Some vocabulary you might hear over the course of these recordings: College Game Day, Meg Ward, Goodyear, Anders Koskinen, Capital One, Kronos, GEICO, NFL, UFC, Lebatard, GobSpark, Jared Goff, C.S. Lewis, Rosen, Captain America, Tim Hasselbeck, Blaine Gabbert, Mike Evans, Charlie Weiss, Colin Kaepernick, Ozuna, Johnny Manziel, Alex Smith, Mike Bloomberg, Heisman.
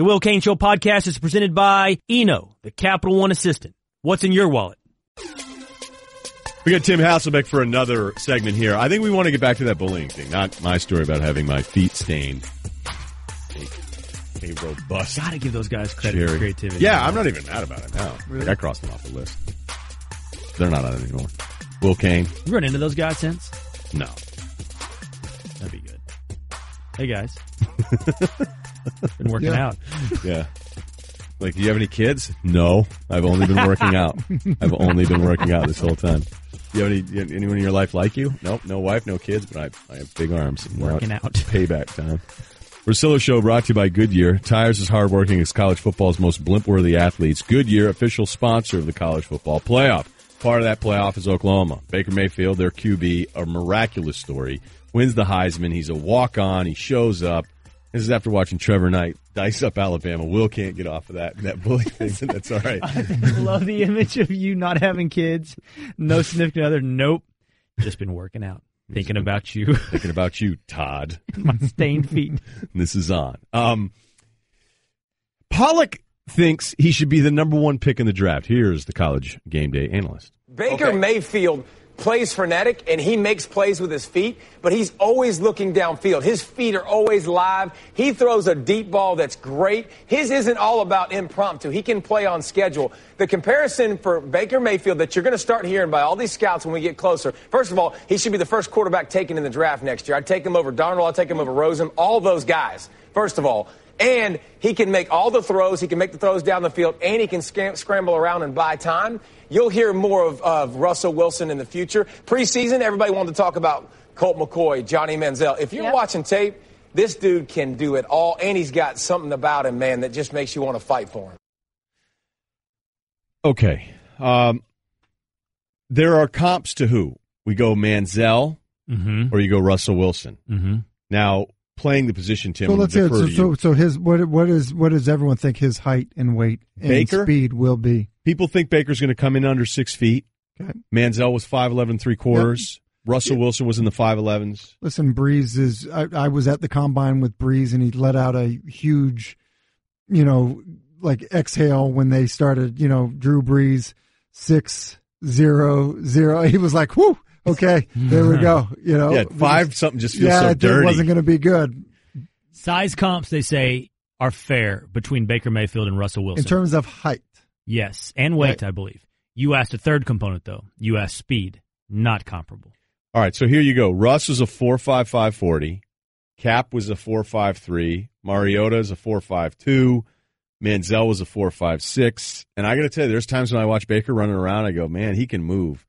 The Will Cain Show podcast is presented by Eno, the Capital One assistant. What's in your wallet? We got Tim Hasselbeck for another segment here. I think we want to get back to that bullying thing, not my story about having my feet stained. A robust. Gotta give those guys credit for creativity. Yeah, I'm not even mad about it now. Really? Like, I crossed them off the list. They're not on it anymore. Will Cain. You run into those guys since? No. That'd be good. Hey, guys. Been working out. Yeah. Like, do you have any kids? No. I've only been working out. This whole time. Do you have anyone in your life like you? Nope. No wife, no kids, but I have big arms. Working out. Payback time. Rosillo Show brought to you by Goodyear. Tires as hardworking as college football's most blimp-worthy athletes. Goodyear, official sponsor of the college football playoff. Part of that playoff is Oklahoma. Baker Mayfield, their QB, a miraculous story. Wins the Heisman. He's a walk-on. He shows up. This is after watching Trevor Knight dice up Alabama. Will can't get off of that bully thing. That's all right. I love the image of you not having kids. No significant other. Nope. Just been working out. Thinking about you. Thinking about you, Todd. My stained feet. This is on. Pollock thinks he should be the number one pick in the draft. Here's the College Game Day analyst. Baker Mayfield plays frenetic, and he makes plays with his feet, but he's always looking downfield. His feet are always live. He throws a deep ball that's great. His isn't all about impromptu. He can play on schedule. The comparison for Baker Mayfield that you're going to start hearing by all these scouts when we get closer, first of all, he should be the first quarterback taken in the draft next year. I'd take him over Darnold. I'd take him over Rosen. All those guys, first of all. And he can make all the throws. He can make the throws down the field, and he can scramble around and buy time. You'll hear more of Russell Wilson in the future. Preseason, everybody wanted to talk about Colt McCoy, Johnny Manziel. If you're watching tape, this dude can do it all, and he's got something about him, man, that just makes you want to fight for him. Okay. There are comps to who? We go Manziel, or you go Russell Wilson. Now, playing the position, Tim. So let's hear it. So his what does everyone think his height and weight and speed will be? People think Baker's going to come in under 6 feet. Okay. Manziel was 5'11", three-quarters. Yep. Russell Wilson was in the 5'11s. Listen, Brees is. I was at the combine with Brees, and he let out a huge, exhale when they started. Drew Brees 6'0". He was like, whoo. Okay, there we go. Yeah, five something just feels so dirty. It wasn't going to be good. Size comps, they say, are fair between Baker Mayfield and Russell Wilson. In terms of height. Yes, and weight, I believe. You asked a third component, though. You asked speed. Not comparable. All right, so here you go. Russ is a 4.55 540. Cap was a 4.53. Mariota is a 4.52. Manziel was a 4.56. And I got to tell you, there's times when I watch Baker running around, I go, man, he can move.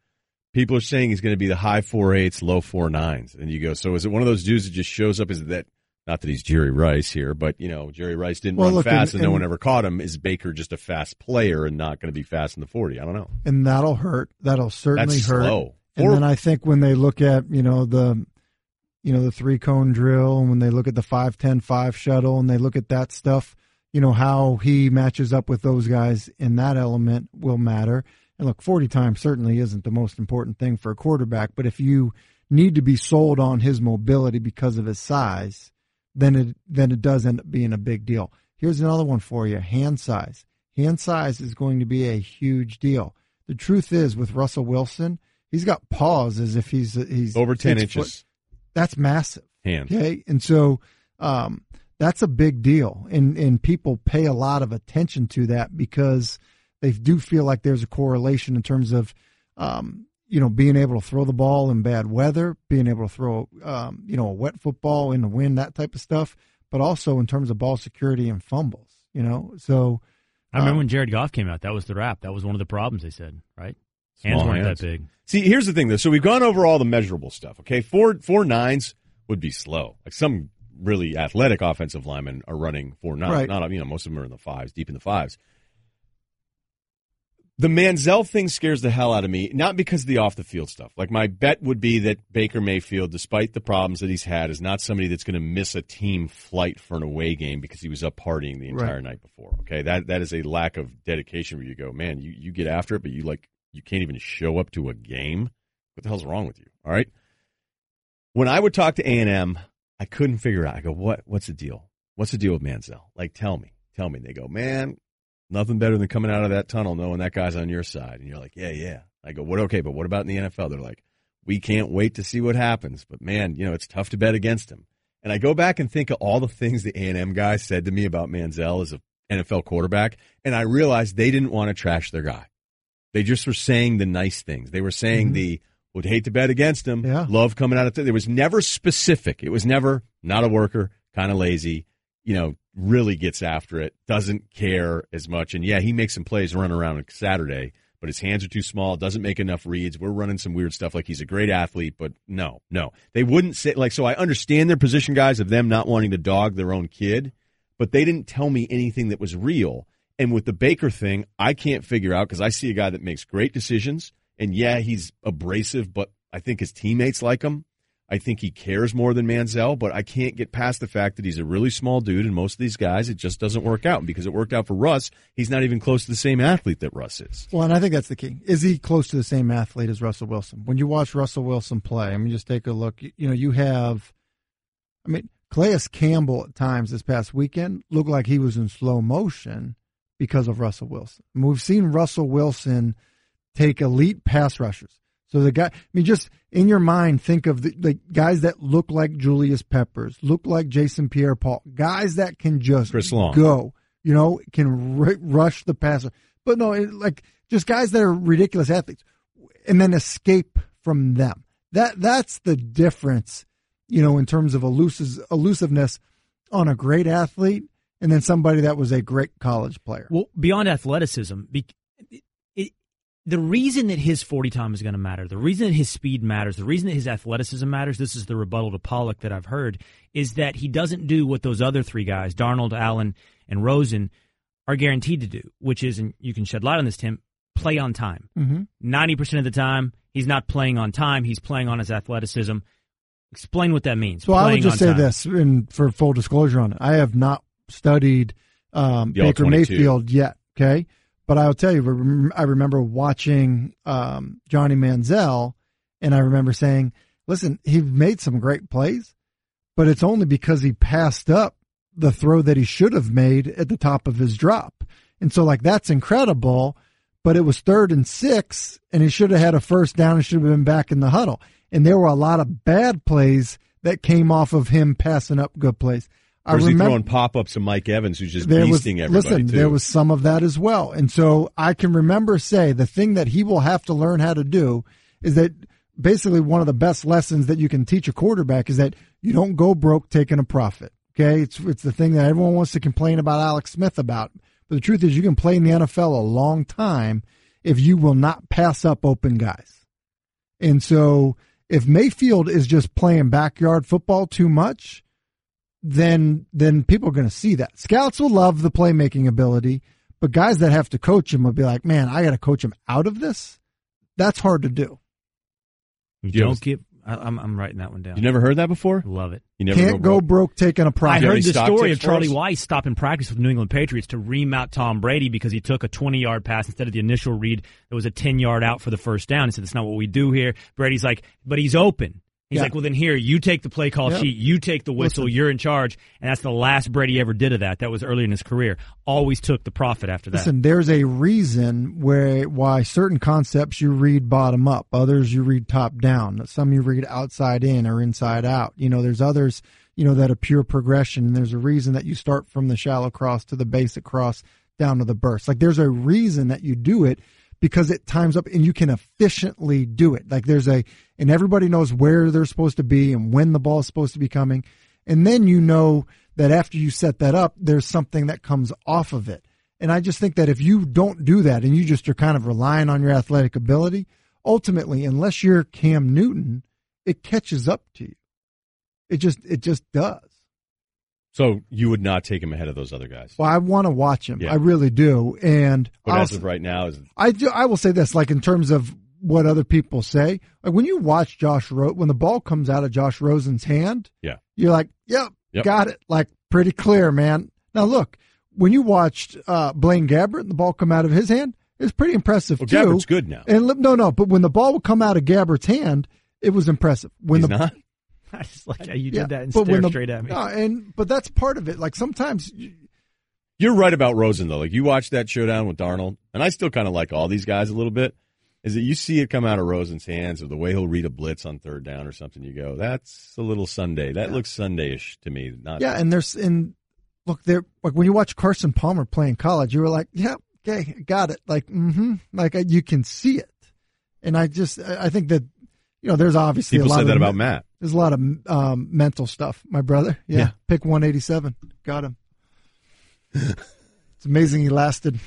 People are saying he's going to be the high 4.8s, low 4.9s. And you go, so is it one of those dudes that just shows up? Is that, not that he's Jerry Rice here, but, Jerry Rice didn't run fast and no one ever caught him. Is Baker just a fast player and not going to be fast in the 40? I don't know. And that'll hurt. That'll certainly hurt. That's slow. And then I think when they look at, the three-cone drill and when they look at the 5-10-5 shuttle and they look at that stuff, how he matches up with those guys in that element will matter. And look, 40 times certainly isn't the most important thing for a quarterback, but if you need to be sold on his mobility because of his size, then it does end up being a big deal. Here's another one for you, hand size. Hand size is going to be a huge deal. The truth is, with Russell Wilson, he's got paws as if he's over 10 inches. That's massive. Hand. Okay, and so that's a big deal, and people pay a lot of attention to that because they do feel like there's a correlation in terms of, being able to throw the ball in bad weather, being able to throw, a wet football in the wind, that type of stuff, but also in terms of ball security and fumbles, So I remember when Jared Goff came out, that was the rap. That was one of the problems they said, right? Hands weren't that big. See, here's the thing, though. So we've gone over all the measurable stuff, okay? 4.9s would be slow. Like some really athletic offensive linemen are running 4.9. Right. Not, most of them are in the 5s, deep in the 5s. The Manziel thing scares the hell out of me, not because of the off-the-field stuff. Like, my bet would be that Baker Mayfield, despite the problems that he's had, is not somebody that's going to miss a team flight for an away game because he was up partying the entire night before, okay? That is a lack of dedication where you go, man, you get after it, but you can't even show up to a game? What the hell's wrong with you, all right? When I would talk to A&M, I couldn't figure out. I go, what's the deal? What's the deal with Manziel? Like, tell me. tell me. They go, man, nothing better than coming out of that tunnel knowing that guy's on your side. And you're like, yeah, yeah. I go, okay, but what about in the NFL? They're like, we can't wait to see what happens. But, man, you know, it's tough to bet against him. And I go back and think of all the things the A&M guy said to me about Manziel as an NFL quarterback, and I realized they didn't want to trash their guy. They just were saying the nice things. They were saying the would hate to bet against him, love coming out of it. It was never specific. It was never not a worker, kind of lazy, you know, really gets after it, doesn't care as much. And, yeah, he makes some plays run around on Saturday, but his hands are too small, doesn't make enough reads. We're running some weird stuff like he's a great athlete, but no. They wouldn't say, like, so I understand their position guys of them not wanting to dog their own kid, but they didn't tell me anything that was real. And with the Baker thing, I can't figure out because I see a guy that makes great decisions, and, yeah, he's abrasive, but I think his teammates like him. I think he cares more than Manziel, but I can't get past the fact that he's a really small dude, and most of these guys, it just doesn't work out. And because it worked out for Russ, he's not even close to the same athlete that Russ is. Well, and I think that's the key. Is he close to the same athlete as Russell Wilson? When you watch Russell Wilson play, I mean, just take a look. You know, you have, I mean, Calais Campbell at times this past weekend looked like he was in slow motion because of Russell Wilson. I mean, we've seen Russell Wilson take elite pass rushers. So the guy, I mean, just in your mind, think of the guys that look like Julius Peppers, look like Jason Pierre-Paul, guys that can just go, you know, can rush the passer. But no, like just guys that are ridiculous athletes and then escape from them. That's the difference, you know, in terms of elusiveness on a great athlete and then somebody that was a great college player. Well, beyond athleticism, the reason that his 40 time is going to matter, the reason that his speed matters, the reason that his athleticism matters, this is the rebuttal to Pollock that I've heard, is that he doesn't do what those other three guys, Darnold, Allen, and Rosen, are guaranteed to do, which is, and you can shed light on this, Tim, play on time. 90% of the time, he's not playing on time. He's playing on his athleticism. Explain what that means. Well, I would just say this, and for full disclosure on it, I have not studied Baker Mayfield yet, okay? But I'll tell you, I remember watching Johnny Manziel, and I remember saying, listen, he made some great plays, but it's only because he passed up the throw that he should have made at the top of his drop. And so, like, that's incredible, but it was 3rd and 6, and he should have had a first down and should have been back in the huddle. And there were a lot of bad plays that came off of him passing up good plays. Or is he throwing pop-ups to Mike Evans, who's just beasting everybody, too? There was some of that as well. And so I can remember say the thing that he will have to learn how to do is that basically one of the best lessons that you can teach a quarterback is that you don't go broke taking a profit, okay? It's the thing that everyone wants to complain about Alex Smith about. But the truth is you can play in the NFL a long time if you will not pass up open guys. And so if Mayfield is just playing backyard football too much, then people are going to see that. Scouts will love the playmaking ability, but guys that have to coach him will be like, man, I got to coach him out of this. That's hard to do. You don't keep. I'm writing that one down. You never heard that before? Love it. You never can't go broke taking a profit. I heard the story of Charlie Weiss stopping practice with New England Patriots to remount Tom Brady because he took a 20-yard pass instead of the initial read that was a 10-yard out for the first down. He said, that's not what we do here. Brady's like, but he's open. He's like, well, then here, you take the play call sheet, you take the whistle, you're in charge. And that's the last Brady ever did of that. That was early in his career. Always took the profit after that. Listen, there's a reason why certain concepts you read bottom up. Others you read top down. Some you read outside in or inside out. You know, there's others, you know, that are pure progression. And there's a reason that you start from the shallow cross to the basic cross down to the burst. Like, there's a reason that you do it. Because it times up and you can efficiently do it. Like and everybody knows where they're supposed to be and when the ball is supposed to be coming. And then you know that after you set that up, there's something that comes off of it. And I just think that if you don't do that and you just are kind of relying on your athletic ability, ultimately, unless you're Cam Newton, it catches up to you. It just does. So you would not take him ahead of those other guys? Well, I want to watch him. Yeah. I really do. But as of right now? I will say this, like in terms of what other people say, like when you watch when the ball comes out of Josh Rosen's hand, you're like, yep, got it. Like pretty clear, man. Now look, when you watched Blaine Gabbert, the ball come out of his hand, it's pretty impressive too. Gabbert's good now. And but when the ball would come out of Gabbert's hand, it was impressive. I just like how you did that and stared straight at me. No, but that's part of it. Like sometimes you, You're right about Rosen, though. Like, you watch that showdown with Darnold, and I still kind of like all these guys a little bit, is that you see it come out of Rosen's hands or the way he'll read a blitz on third down or something. You go, that's a little Sunday. That looks Sunday-ish to me. Look, when you watch Carson Palmer play in college, you were like, yeah, okay, got it. Like, like, you can see it. And I think that, there's obviously people said that about Matt. There's a lot of mental stuff, my brother. Yeah. Pick 187. Got him. It's amazing he lasted.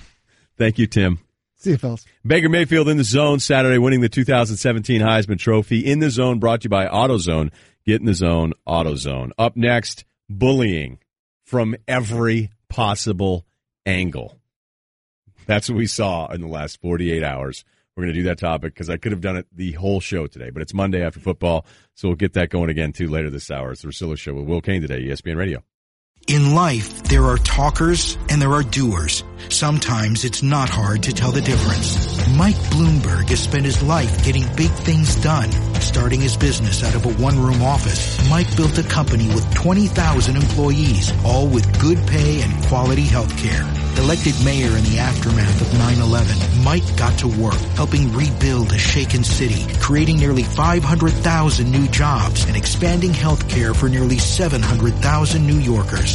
Thank you, Tim. See you, fellas. Baker Mayfield in the zone Saturday, winning the 2017 Heisman Trophy. In the zone, brought to you by AutoZone. Get in the zone, AutoZone. Up next, bullying from every possible angle. That's what we saw in the last 48 hours. We're going to do that topic because I could have done it the whole show today, but it's Monday after football, so we'll get that going again, too, later this hour. It's the Russillo Show with Will Cain today, ESPN Radio. In life, there are talkers and there are doers. Sometimes it's not hard to tell the difference. Mike Bloomberg has spent his life getting big things done. Starting his business out of a one-room office, Mike built a company with 20,000 employees, all with good pay and quality health care. Elected mayor in the aftermath of 9/11, Mike got to work, helping rebuild a shaken city, creating nearly 500,000 new jobs, and expanding health care for nearly 700,000 New Yorkers.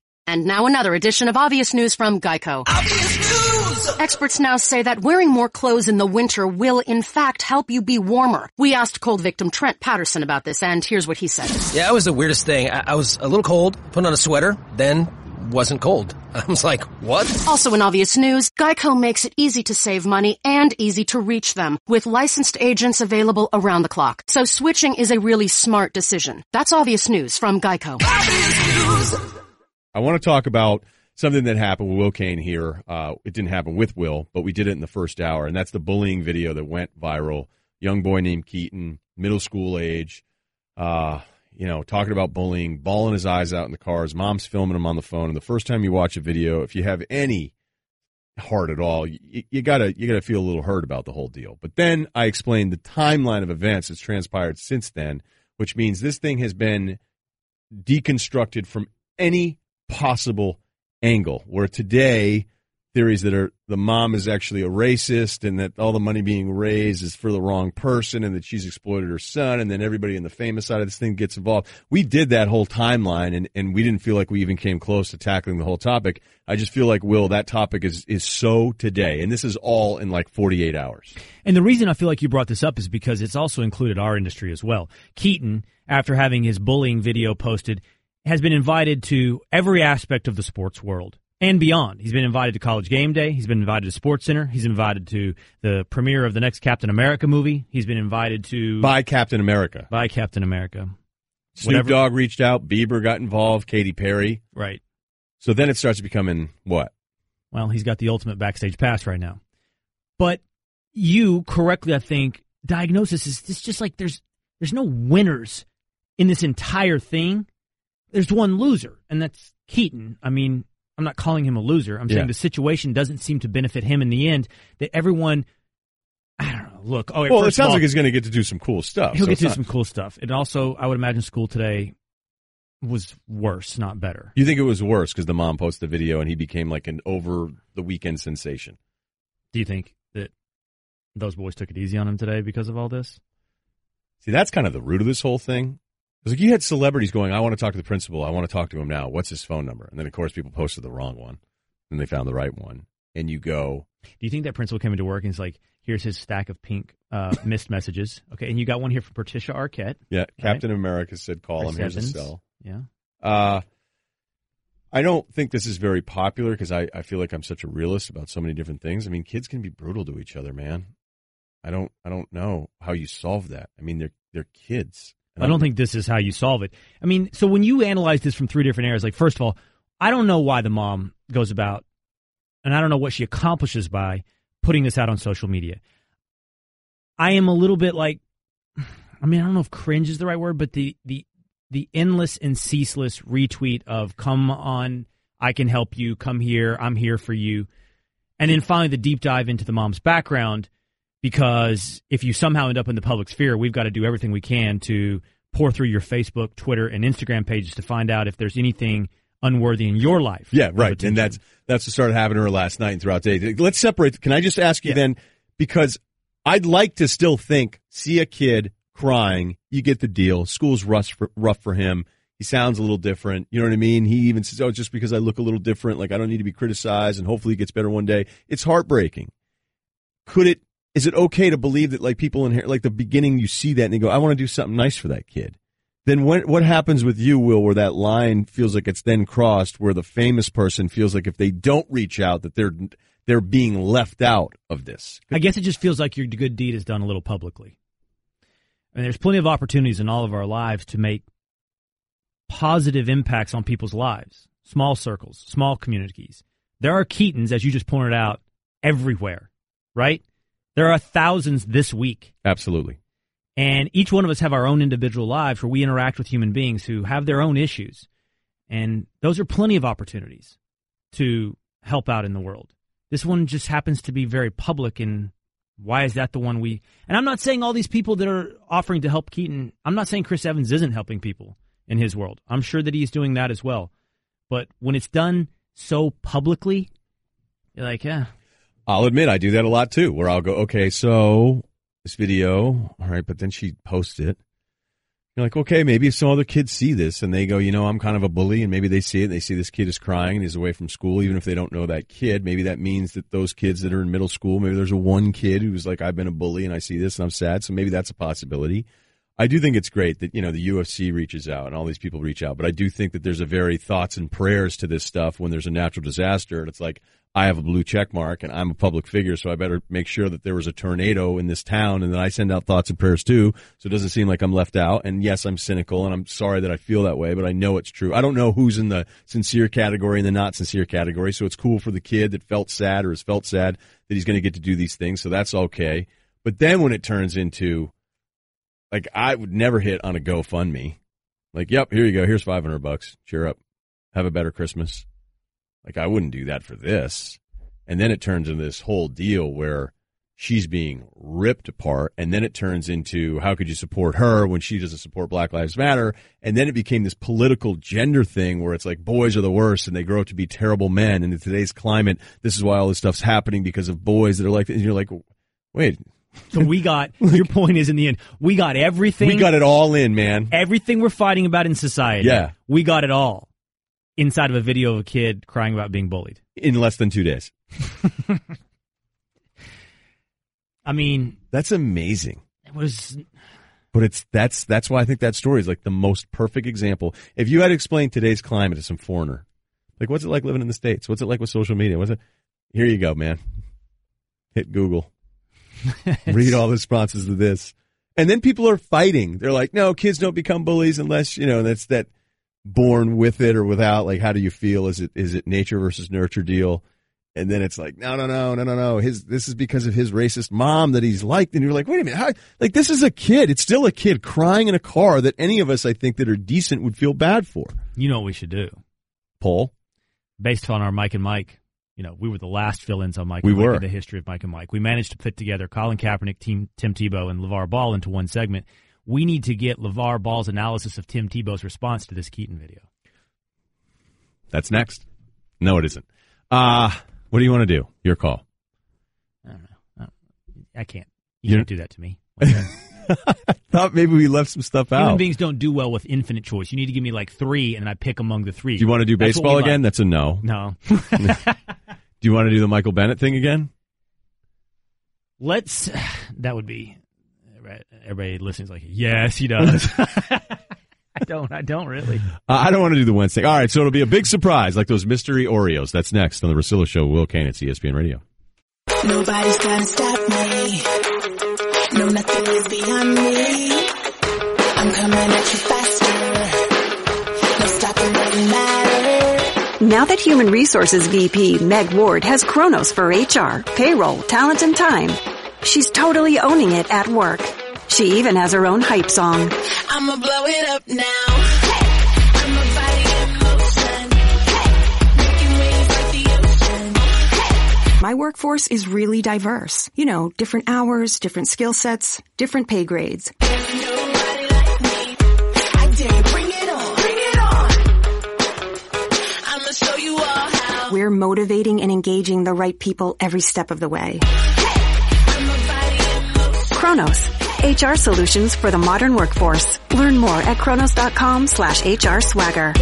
And now another edition of Obvious News from GEICO. Obvious News! Experts now say that wearing more clothes in the winter will, in fact, help you be warmer. We asked cold victim Trent Patterson about this, and here's what he said. Yeah, it was the weirdest thing. I was a little cold, put on a sweater, then wasn't cold. I was like, what? Also in Obvious News, GEICO makes it easy to save money and easy to reach them, with licensed agents available around the clock. So switching is a really smart decision. That's Obvious News from GEICO. Obvious News! I want to talk about something that happened with Will Cain here. It didn't happen with Will, but we did it in the first hour, and that's the bullying video that went viral. Young boy named Keaton, middle school age, talking about bullying, bawling his eyes out in the car. His mom's filming him on the phone. And the first time you watch a video, if you have any heart at all, you gotta feel a little hurt about the whole deal. But then I explained the timeline of events that's transpired since then, which means this thing has been deconstructed from any possible angle, where today theories that are the mom is actually a racist and that all the money being raised is for the wrong person and that she's exploited her son, and then everybody in the famous side of this thing gets involved. We did that whole timeline, and we didn't feel like we even came close to tackling the whole topic. I just feel like, Will, that topic is so today, and this is all in like 48 hours. And the reason I feel like you brought this up is because it's also included our industry as well. Keaton, after having his bullying video posted, has been invited to every aspect of the sports world and beyond. He's been invited to College Game Day. He's been invited to Sports Center. He's invited to the premiere of the next Captain America movie. He's been invited to... By Captain America. Snoop Dogg reached out. Bieber got involved. Katy Perry. Right. So then it starts becoming what? Well, he's got the ultimate backstage pass right now. But you correctly, I think, diagnosis is this, just like there's no winners in this entire thing. There's one loser, and that's Keaton. I mean, I'm not calling him a loser. I'm saying the situation doesn't seem to benefit him in the end. That everyone, I don't know, look. Oh, well, it sounds like he's going to get to do some cool stuff. He'll get to do some cool stuff. And also, I would imagine school today was worse, not better. You think it was worse because the mom posted the video and he became like an over-the-weekend sensation? Do you think that those boys took it easy on him today because of all this? See, that's kind of the root of this whole thing. It was like you had celebrities going, I want to talk to the principal. I want to talk to him now. What's his phone number? And then, of course, people posted the wrong one. And they found the right one. And you go. Do you think that principal came into work and is like, here's his stack of pink missed messages. Okay, and you got one here from Patricia Arquette. Yeah, Captain America said call him. Here's his cell. Yeah. I don't think this is very popular because I feel like I'm such a realist about so many different things. I mean, kids can be brutal to each other, man. I don't know how you solve that. I mean, they're kids. I don't think this is how you solve it. I mean, so when you analyze this from three different areas, like, first of all, I don't know why the mom goes about and I don't know what she accomplishes by putting this out on social media. I am a little bit like, I mean, I don't know if cringe is the right word, but the endless and ceaseless retweet of come on, I can help you, come here, I'm here for you. And then finally the deep dive into the mom's background, because if you somehow end up in the public sphere, we've got to do everything we can to pour through your Facebook, Twitter, and Instagram pages to find out if there's anything unworthy in your life. Yeah, right. And that's what started happening to her last night and throughout the day. Let's separate. Can I just ask you then, because I'd like to still think, see a kid crying, you get the deal. School's rough for him. He sounds a little different. You know what I mean? He even says, oh, just because I look a little different, like I don't need to be criticized and hopefully he gets better one day. It's heartbreaking. Is it okay to believe that, like, people in here, like, the beginning, you see that and they go, I want to do something nice for that kid? Then what happens with you, Will, where that line feels like it's then crossed, where the famous person feels like if they don't reach out, that they're being left out of this? I guess it just feels like your good deed is done a little publicly. And there's plenty of opportunities in all of our lives to make positive impacts on people's lives, small circles, small communities. There are Keatons, as you just pointed out, everywhere, right? There are thousands this week. Absolutely. And each one of us have our own individual lives where we interact with human beings who have their own issues. And those are plenty of opportunities to help out in the world. This one just happens to be very public, and why is that the one we... And I'm not saying all these people that are offering to help Keaton, I'm not saying Chris Evans isn't helping people in his world. I'm sure that he's doing that as well. But when it's done so publicly, you're like, yeah... I'll admit I do that a lot too, where I'll go, okay, so this video, all right, but then she posts it. You're like, okay, maybe if some other kids see this and they go, you know, I'm kind of a bully, and maybe they see it and they see this kid is crying and he's away from school, even if they don't know that kid, maybe that means that those kids that are in middle school, maybe there's one kid who's like, I've been a bully and I see this and I'm sad, so maybe that's a possibility. I do think it's great that, you know, the UFC reaches out and all these people reach out, but I do think that there's a very thoughts and prayers to this stuff when there's a natural disaster, and it's like, I have a blue check mark and I'm a public figure, so I better make sure that there was a tornado in this town and that I send out thoughts and prayers too, so it doesn't seem like I'm left out. And yes, I'm cynical and I'm sorry that I feel that way, but I know it's true. I don't know who's in the sincere category and the not sincere category, so it's cool for the kid that felt sad or has felt sad that he's going to get to do these things, so that's okay. But then when it turns into, like, I would never hit on a GoFundMe. Like, yep, here you go. Here's $500. Cheer up. Have a better Christmas. Like, I wouldn't do that for this. And then it turns into this whole deal where she's being ripped apart. And then it turns into, how could you support her when she doesn't support Black Lives Matter? And then it became this political gender thing where it's like, boys are the worst and they grow up to be terrible men. And in today's climate, this is why all this stuff's happening, because of boys that are like, and you're like, wait. So we got, like, your point is, in the end, we got everything. We got it all in, man. Everything we're fighting about in society. Yeah. We got it all inside of a video of a kid crying about being bullied. In less than 2 days. I mean. That's amazing. It was. But that's why I think that story is like the most perfect example. If you had to explain today's climate to some foreigner, like, what's it like living in the States? What's it like with social media? What's it? Here you go, man. Hit Google. Read all the responses to this. And then people are fighting. They're like, no, kids don't become bullies unless, you know, that's that born with it or without. Like, how do you feel? Is it nature versus nurture deal? And then it's like, no. This is because of his racist mom that he's liked. And you're like, wait a minute. How, like, this is a kid. It's still a kid crying in a car that any of us, I think, that are decent would feel bad for. You know what we should do? Paul? Based on our Mike and Mike. You know, we were the last fill-ins on Mike and Mike in the history of Mike and Mike. We managed to put together Colin Kaepernick, Tim Tebow, and LeVar Ball into one segment. We need to get LeVar Ball's analysis of Tim Tebow's response to this Keaton video. That's next. No, it isn't. What do you want to do? Your call. I don't know. I can't. You can't do that to me. I thought maybe we left some stuff out. Human beings don't do well with infinite choice. You need to give me like three, and I pick among the three. Do you want to do baseball again? Like. That's a no. No. Do you want to do the Michael Bennett thing again? Let's. That would be. Everybody listening is like, yes, he does. I don't really. I don't want to do the Wednesday. All right, so it'll be a big surprise, like those mystery Oreos. That's next on the Russillo Show. Will Cain at ESPN Radio. Nobody's gonna stop me. No, nothing is beyond me. I'm coming at you faster. No stopping doesn't matter. Now that Human Resources VP Meg Ward has Kronos for HR, payroll, talent, and time, she's totally owning it at work. She even has her own hype song. I'ma blow it up now. Hey. I'm a body in motion. Hey. Making waves like the ocean. Hey. My workforce is really diverse. You know, different hours, different skill sets, different pay grades. There's nobody like me. I dare you, bring it on. Bring it on. I'ma show you all how. We're motivating and engaging the right people every step of the way. Kronos, HR solutions for the modern workforce. Learn more at kronos.com/HR swagger.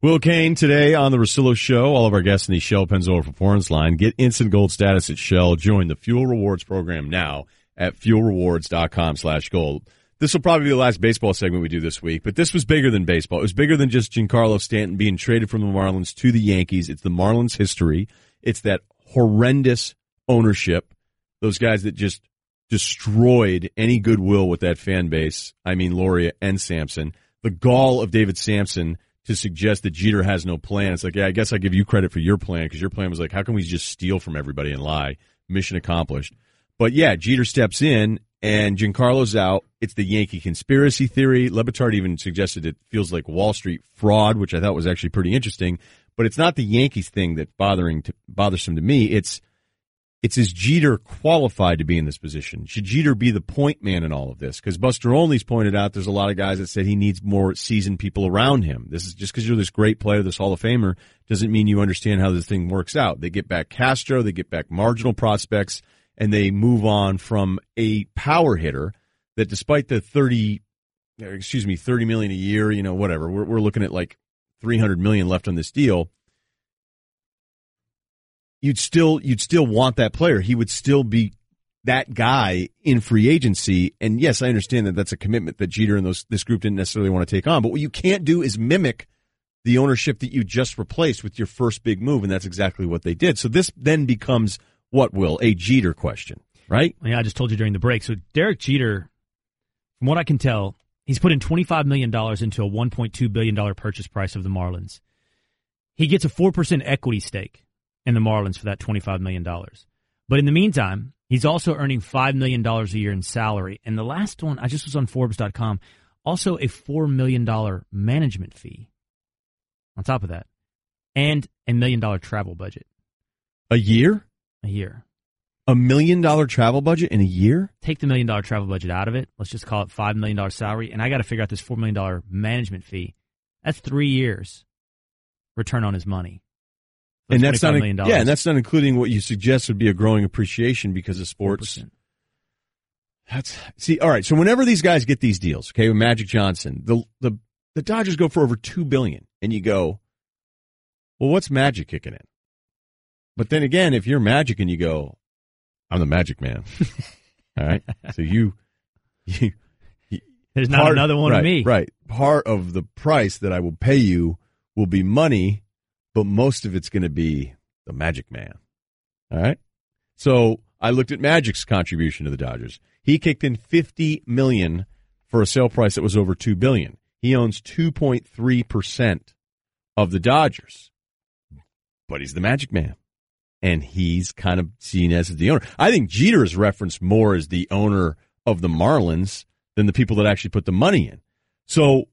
Will Cain today on the Rosillo Show. All of our guests in the Shell Pennzoil Performance Line. Get instant gold status at Shell. Join the Fuel Rewards program now at fuelrewards.com/gold. This will probably be the last baseball segment we do this week, but this was bigger than baseball. It was bigger than just Giancarlo Stanton being traded from the Marlins to the Yankees. It's the Marlins' history. It's that horrendous ownership, those guys that just destroyed any goodwill with that fan base. I mean, Loria and Sampson. The gall of David Sampson to suggest that Jeter has no plan. It's like, yeah, I guess I give you credit for your plan because your plan was like, how can we just steal from everybody and lie? Mission accomplished. But, yeah, Jeter steps in. And Giancarlo's out. It's the Yankee conspiracy theory. Lebatard even suggested it feels like Wall Street fraud, which I thought was actually pretty interesting. But it's not the Yankees thing that's bothersome to me. It's is Jeter qualified to be in this position? Should Jeter be the point man in all of this? Because Buster Olney's pointed out there's a lot of guys that said he needs more seasoned people around him. This is just because you're this great player, this Hall of Famer, doesn't mean you understand how this thing works out. They get back Castro. They get back marginal prospects. And they move on from a power hitter that despite the 30 million a year, you know, whatever, we're looking at like 300 million left on this deal. You'd still want that player. He would still be that guy in free agency. And yes, I understand that that's a commitment that Jeter and this group didn't necessarily want to take on, but what you can't do is mimic the ownership that you just replaced with your first big move. And that's exactly what they did. So this then becomes, what, Will? A Jeter question, right? Yeah, I just told you during the break. So Derek Jeter, from what I can tell, he's put in $25 million into a $1.2 billion purchase price of the Marlins. He gets a 4% equity stake in the Marlins for that $25 million. But in the meantime, he's also earning $5 million a year in salary. And the last one, I just was on Forbes.com, also a $4 million management fee on top of that. And a $1 million travel budget. A year? A year. $1 million travel budget in a year? Take the $1 million travel budget out of it. Let's just call it $5 million salary. And I got to figure out this $4 million management fee. That's 3 years return on his money. And that's not, yeah, and that's not including what you suggest would be a growing appreciation because of sports. 4%. All right. So whenever these guys get these deals, okay, with Magic Johnson, the Dodgers go for over $2 billion, and you go, well, what's Magic kicking in? But then again, if you're Magic and you go, I'm the Magic Man, all right? So you there's not another one to me. Right. Part of the price that I will pay you will be money, but most of it's going to be the Magic Man, all right? So I looked at Magic's contribution to the Dodgers. He kicked in $50 million for a sale price that was over $2 billion. He owns 2.3% of the Dodgers, but he's the Magic Man. And he's kind of seen as the owner. I think Jeter is referenced more as the owner of the Marlins than the people that actually put the money in. So,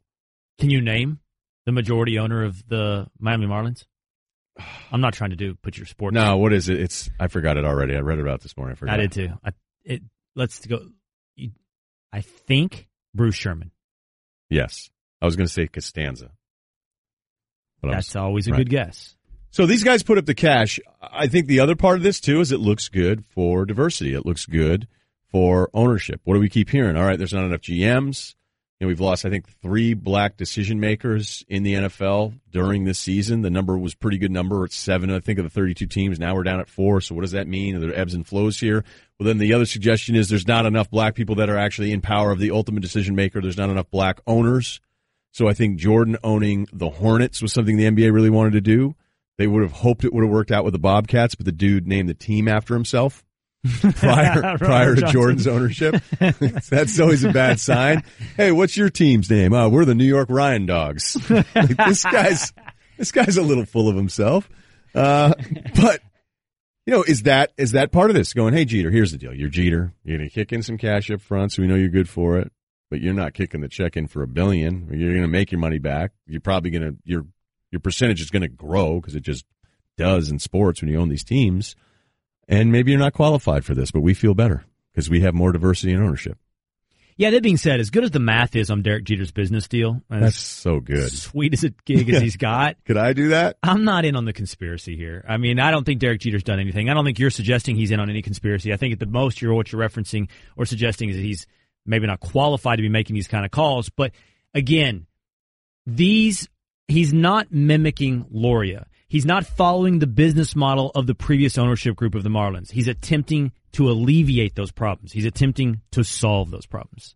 can you name the majority owner of the Miami Marlins? I'm not trying to put your sport. No, what is it? I forgot it already. I read it out this morning. I did too. Let's go. I think Bruce Sherman. Yes, I was going to say Costanza. But that's always a good guess. So these guys put up the cash. I think the other part of this, too, is it looks good for diversity. It looks good for ownership. What do we keep hearing? All right, there's not enough GMs. You know, we've lost, I think, 3 black decision makers in the NFL during this season. The number was pretty good number at 7, I think, of the 32 teams. Now we're down at 4, so what does that mean? Are there ebbs and flows here? Well, then the other suggestion is there's not enough black people that are actually in power of the ultimate decision maker. There's not enough black owners. So I think Jordan owning the Hornets was something the NBA really wanted to do. They would have hoped it would have worked out with the Bobcats, but the dude named the team after himself. prior to Jordan's ownership. That's always a bad sign. Hey, what's your team's name? We're the New York Ryan Dogs. Like, this guy's a little full of himself. But you know, is that part of this? Going, hey Jeter, here's the deal. You're Jeter. You're gonna kick in some cash up front, so we know you're good for it. But you're not kicking the check in for $1 billion. You're gonna make your money back. You're probably gonna your percentage is gonna grow because it just does in sports when you own these teams. And maybe you're not qualified for this, but we feel better because we have more diversity in ownership. Yeah, that being said, as good as the math is on Derek Jeter's business deal, that's so good. Sweet as a gig as he's got. Could I do that? I'm not in on the conspiracy here. I mean, I don't think Derek Jeter's done anything. I don't think you're suggesting he's in on any conspiracy. I think at the most, what you're referencing or suggesting is that he's maybe not qualified to be making these kind of calls. But again, he's not mimicking Loria. He's not following the business model of the previous ownership group of the Marlins. He's attempting to alleviate those problems. He's attempting to solve those problems.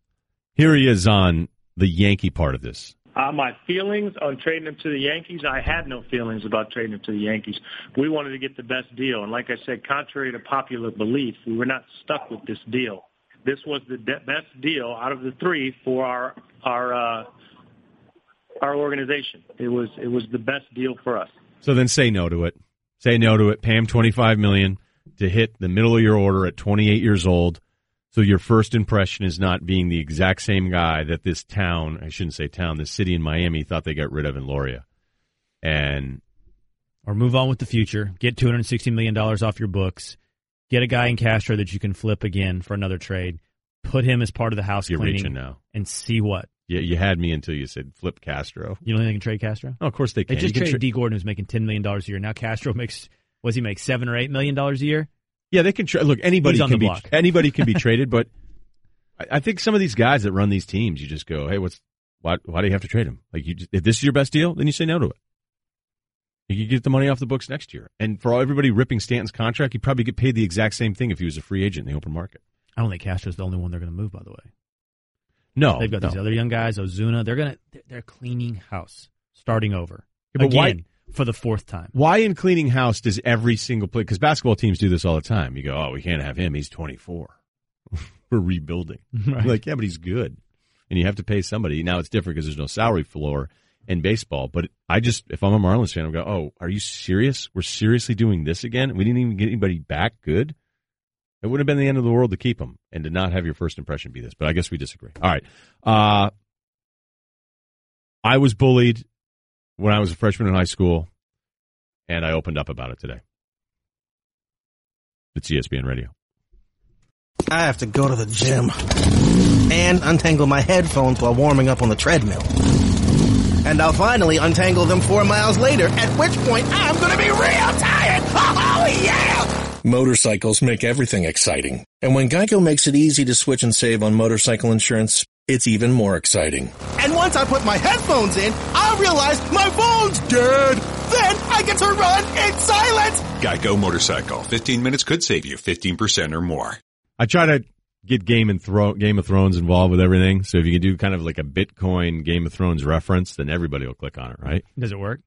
Here he is on the Yankee part of this. My feelings on trading him to the Yankees, I had no feelings about trading him to the Yankees. We wanted to get the best deal. And like I said, contrary to popular belief, we were not stuck with this deal. This was the best deal out of the three for our organization. It was the best deal for us. So then say no to it. Say no to it. Pay him $25 million to hit the middle of your order at 28 years old. So your first impression is not being the exact same guy that this town, I shouldn't say town, this city in Miami thought they got rid of in Loria. Or move on with the future. Get $260 million off your books. Get a guy in Castro that you can flip again for another trade. Put him as part of the house cleaning. You're reaching now. And see what. Yeah, you had me until you said flip Castro. You don't think they can trade Castro? Oh, of course they can. They just traded D. Gordon, who's making $10 million a year. Now Castro makes $7 or $8 million a year? Yeah, they can trade. Look, anybody can be traded, but I think some of these guys that run these teams, you just go, hey, why do you have to trade him? Like, if this is your best deal, then you say no to it. You could get the money off the books next year. And for all everybody ripping Stanton's contract, he'd probably get paid the exact same thing if he was a free agent in the open market. I don't think Castro's the only one they're going to move, by the way. No, they've got these other young guys, Ozuna. They're cleaning house, starting over again for the fourth time. Why in cleaning house does every single play? Because basketball teams do this all the time. You go, oh, we can't have him. He's 24. We're rebuilding. Right. Like, yeah, but he's good, and you have to pay somebody. Now it's different because there's no salary floor in baseball. But if I'm a Marlins fan, I'm going, oh, are you serious? We're seriously doing this again? We didn't even get anybody back good. It would have been the end of the world to keep him and to not have your first impression be this, but I guess we disagree. All right. I was bullied when I was a freshman in high school, and I opened up about it today. It's ESPN Radio. I have to go to the gym and untangle my headphones while warming up on the treadmill. And I'll finally untangle them 4 miles later, at which point I'm going to be real tired. Oh, yeah! Motorcycles make everything exciting. And when GEICO makes it easy to switch and save on motorcycle insurance, it's even more exciting. And once I put my headphones in, I realize my phone's dead. Then I get to run in silence. GEICO Motorcycle. 15 minutes could save you 15% or more. I try to get Game of Thrones involved with everything. So if you can do kind of like a Bitcoin Game of Thrones reference, then everybody will click on it, right? Does it work?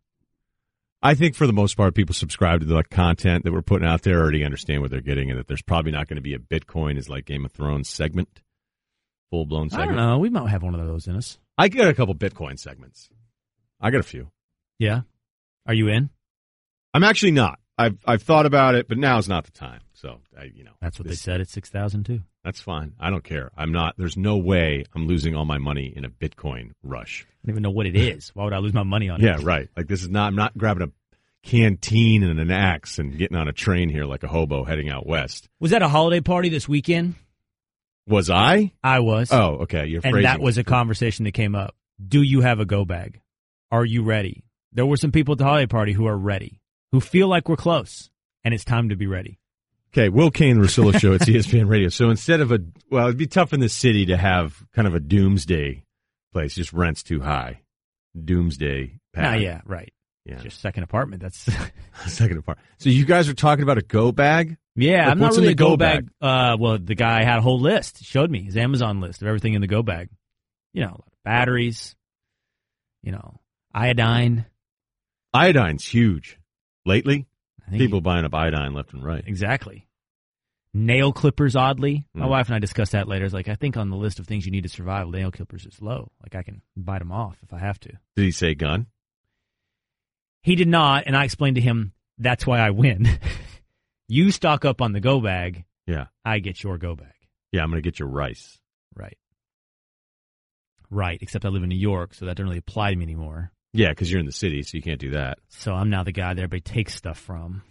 I think for the most part, people subscribe to the content that we're putting out there, already understand what they're getting, and that there's probably not going to be a Bitcoin is like Game of Thrones segment, full-blown segment. I don't know. We might have one of those in us. I got a couple Bitcoin segments. I got a few. Yeah? Are you in? I'm actually not. I've thought about it, but now is not the time. So, That's what they said at 6,000, too. That's fine. I don't care. I'm not. There's no way I'm losing all my money in a Bitcoin rush. I don't even know what it is. Why would I lose my money on it? Yeah, right. Like, this is not. I'm not grabbing a canteen and an axe and getting on a train here like a hobo heading out west. Was that a holiday party this weekend? Was I? I was. Oh, okay. You're phrasing. And that was a conversation that came up. Do you have a go bag? Are you ready? There were some people at the holiday party who are ready, who feel like we're close, and it's time to be ready. Okay, Will Cain, the Russillo Show at ESPN Radio. So instead of it'd be tough in this city to have kind of a doomsday place. Just rent's too high. Doomsday pattern. Yeah, right. Yeah. Just second apartment. That's second apartment. So you guys are talking about a go bag? Yeah, like, I'm not really in the go bag. Well, the guy had a whole list. He showed me his Amazon list of everything in the go bag. A lot of batteries, iodine. Iodine's huge. Lately, people buying up iodine left and right. Exactly. Nail clippers, oddly. My wife and I discussed that later. It's like, I think on the list of things you need to survive, nail clippers is low. Like, I can bite them off if I have to. Did he say gun? He did not, and I explained to him, that's why I win. You stock up on the go bag. Yeah. I get your go bag. Yeah, I'm going to get your rice. Right. Right, except I live in New York, so that doesn't really apply to me anymore. Yeah, because you're in the city, so you can't do that. So I'm now the guy that everybody takes stuff from.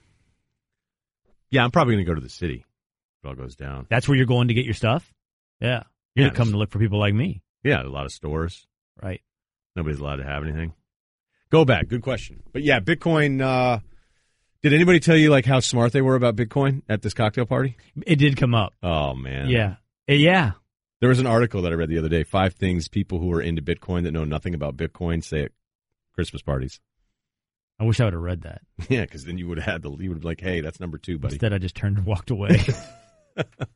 Yeah, I'm probably going to go to the city. It all goes down. That's where you're going to get your stuff? Yeah. You're going to come to look for people like me. Yeah, a lot of stores. Right. Nobody's allowed to have anything. Go back. Good question. But yeah, Bitcoin, did anybody tell you like how smart they were about Bitcoin at this cocktail party? It did come up. Oh, man. Yeah. Yeah. There was an article that I read the other day, 5 things people who are into Bitcoin that know nothing about Bitcoin say at Christmas parties. I wish I would have read that. Yeah, because then you would have had you would have been like, hey, that's number 2, buddy. Instead, I just turned and walked away.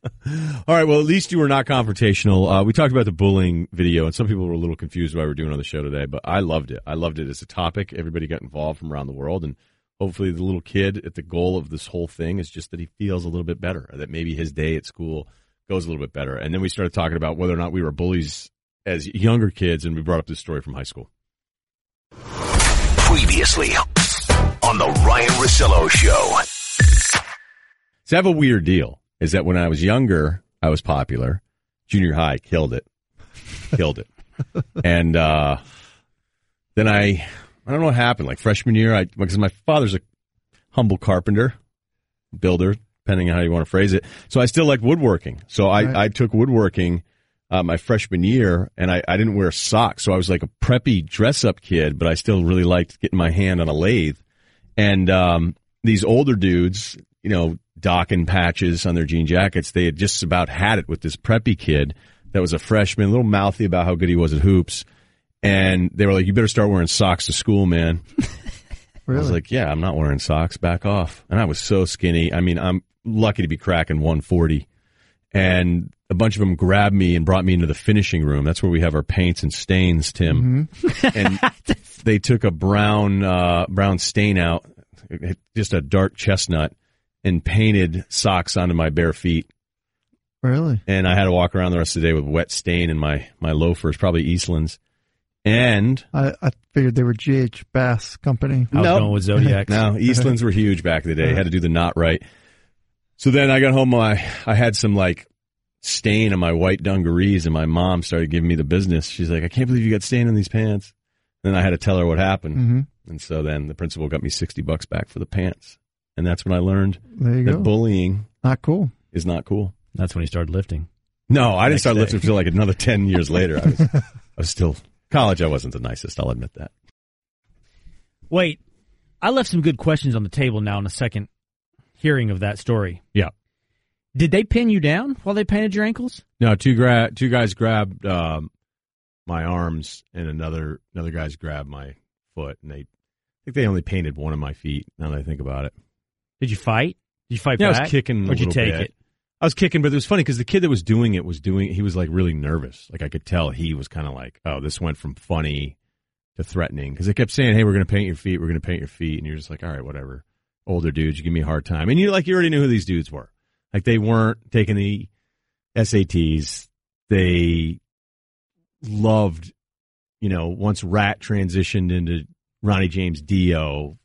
All right, well, at least you were not confrontational. We talked about the bullying video, and some people were a little confused why we're doing on the show today, but I loved it. I loved it as a topic. Everybody got involved from around the world, and hopefully the little kid at the goal of this whole thing is just that he feels a little bit better, or that maybe his day at school goes a little bit better. And then we started talking about whether or not we were bullies as younger kids, and we brought up this story from high school. Previously on the Ryan Russillo Show. So I have a weird deal. Is that when I was younger, I was popular. Junior high, killed it. Killed it. And then I don't know what happened. Like freshman year, because my father's a humble carpenter, builder, depending on how you want to phrase it. So I still like woodworking. So I took woodworking my freshman year, and I didn't wear socks. So I was like a preppy dress-up kid, but I still really liked getting my hand on a lathe. And these older dudes, you know, docking patches on their jean jackets. They had just about had it with this preppy kid that was a freshman, a little mouthy about how good he was at hoops. And they were like, you better start wearing socks to school, man. Really? I was like, yeah, I'm not wearing socks. Back off. And I was so skinny. I mean, I'm lucky to be cracking 140. And a bunch of them grabbed me and brought me into the finishing room. That's where we have our paints and stains, Tim. Mm-hmm. And they took a brown stain out, just a dark chestnut, and painted socks onto my bare feet. Really? And I had to walk around the rest of the day with wet stain in my loafers, probably Eastlands. And I figured they were G.H. Bass Company. I was going with Zodiacs. No, Eastlands were huge back in the day. Had to do the knot right. So then I got home. I had some like stain on my white dungarees, and my mom started giving me the business. She's like, I can't believe you got stain on these pants. And then I had to tell her what happened. Mm-hmm. And so then the principal got me $60 back for the pants. And that's when I learned that bullying is not cool. That's when he started lifting. No, I didn't start lifting until like another 10 years later. I was still college. I wasn't the nicest. I'll admit that. Wait, I left some good questions on the table now in a second hearing of that story. Yeah. Did they pin you down while they painted your ankles? No, two guys grabbed my arms, and another guy's grabbed my foot. And I think they only painted one of my feet now that I think about it. Did you fight? Did you fight back? I was kicking a little bit. Or did you take it? I was kicking, but it was funny because the kid that was doing it he was like really nervous. Like I could tell he was kind of like, oh, this went from funny to threatening. Because they kept saying, hey, we're going to paint your feet. We're going to paint your feet. And you're just like, all right, whatever. Older dudes, you give me a hard time. And you already knew who these dudes were. Like they weren't taking the SATs. They loved, once Rat transitioned into Ronnie James Dio,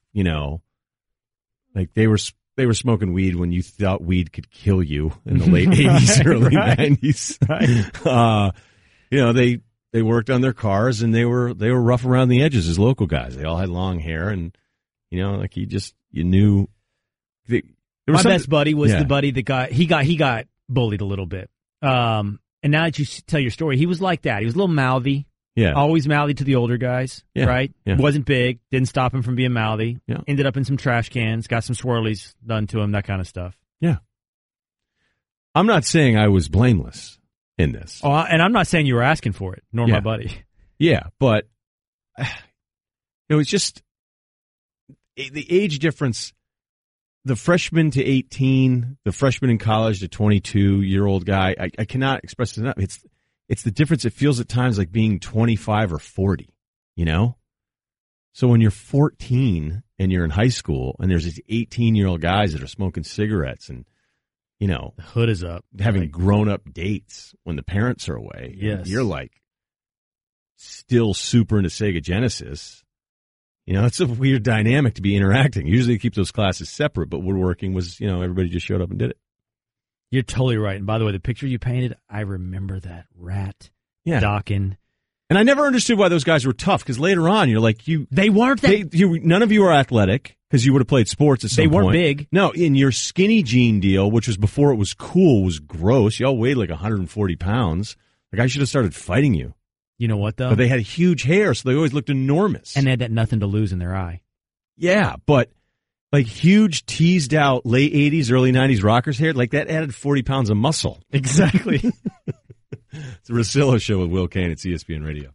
like they were smoking weed when you thought weed could kill you in the late 80s, early 90s. Right. They worked on their cars, and they were rough around the edges as local guys. They all had long hair, and like you knew. My best buddy was the buddy that got bullied a little bit. And now that you tell your story, he was like that. He was a little mouthy. Yeah. Always mouthy to the older guys, right? Yeah. Wasn't big, didn't stop him from being mouthy. Yeah. Ended up in some trash cans, got some swirlies done to him, that kind of stuff. Yeah. I'm not saying I was blameless in this. Oh, and I'm not saying you were asking for it, nor my buddy. Yeah, but it's just the age difference. The freshman to 18, the freshman in college to 22-year-old guy, I cannot express it enough. It's the difference. It feels at times like being 25 or 40, So when you're 14 and you're in high school and there's these 18-year-old guys that are smoking cigarettes and you know, the hood is up, having like, grown up dates when the parents are away. Yes. You're like still super into Sega Genesis. You know, it's a weird dynamic to be interacting. Usually they keep those classes separate, but woodworking was, you know, everybody just showed up and did it. You're totally right. And by the way, the picture you painted, I remember that rat docking. And I never understood why those guys were tough, because later on you're like, they weren't that. None of you are athletic, because you would have played sports at some point. They weren't big. No, in your skinny jean deal, which was before it was cool, was gross. Y'all weighed like 140 pounds. Like, I should have started fighting you. You know what, though? But they had huge hair, so they always looked enormous. And they had that nothing to lose in their eye. Yeah, but like huge, teased out late 80s, early 90s rockers hair, like that added 40 pounds of muscle. Exactly. It's the Russillo Show with Will Cain. It's ESPN Radio.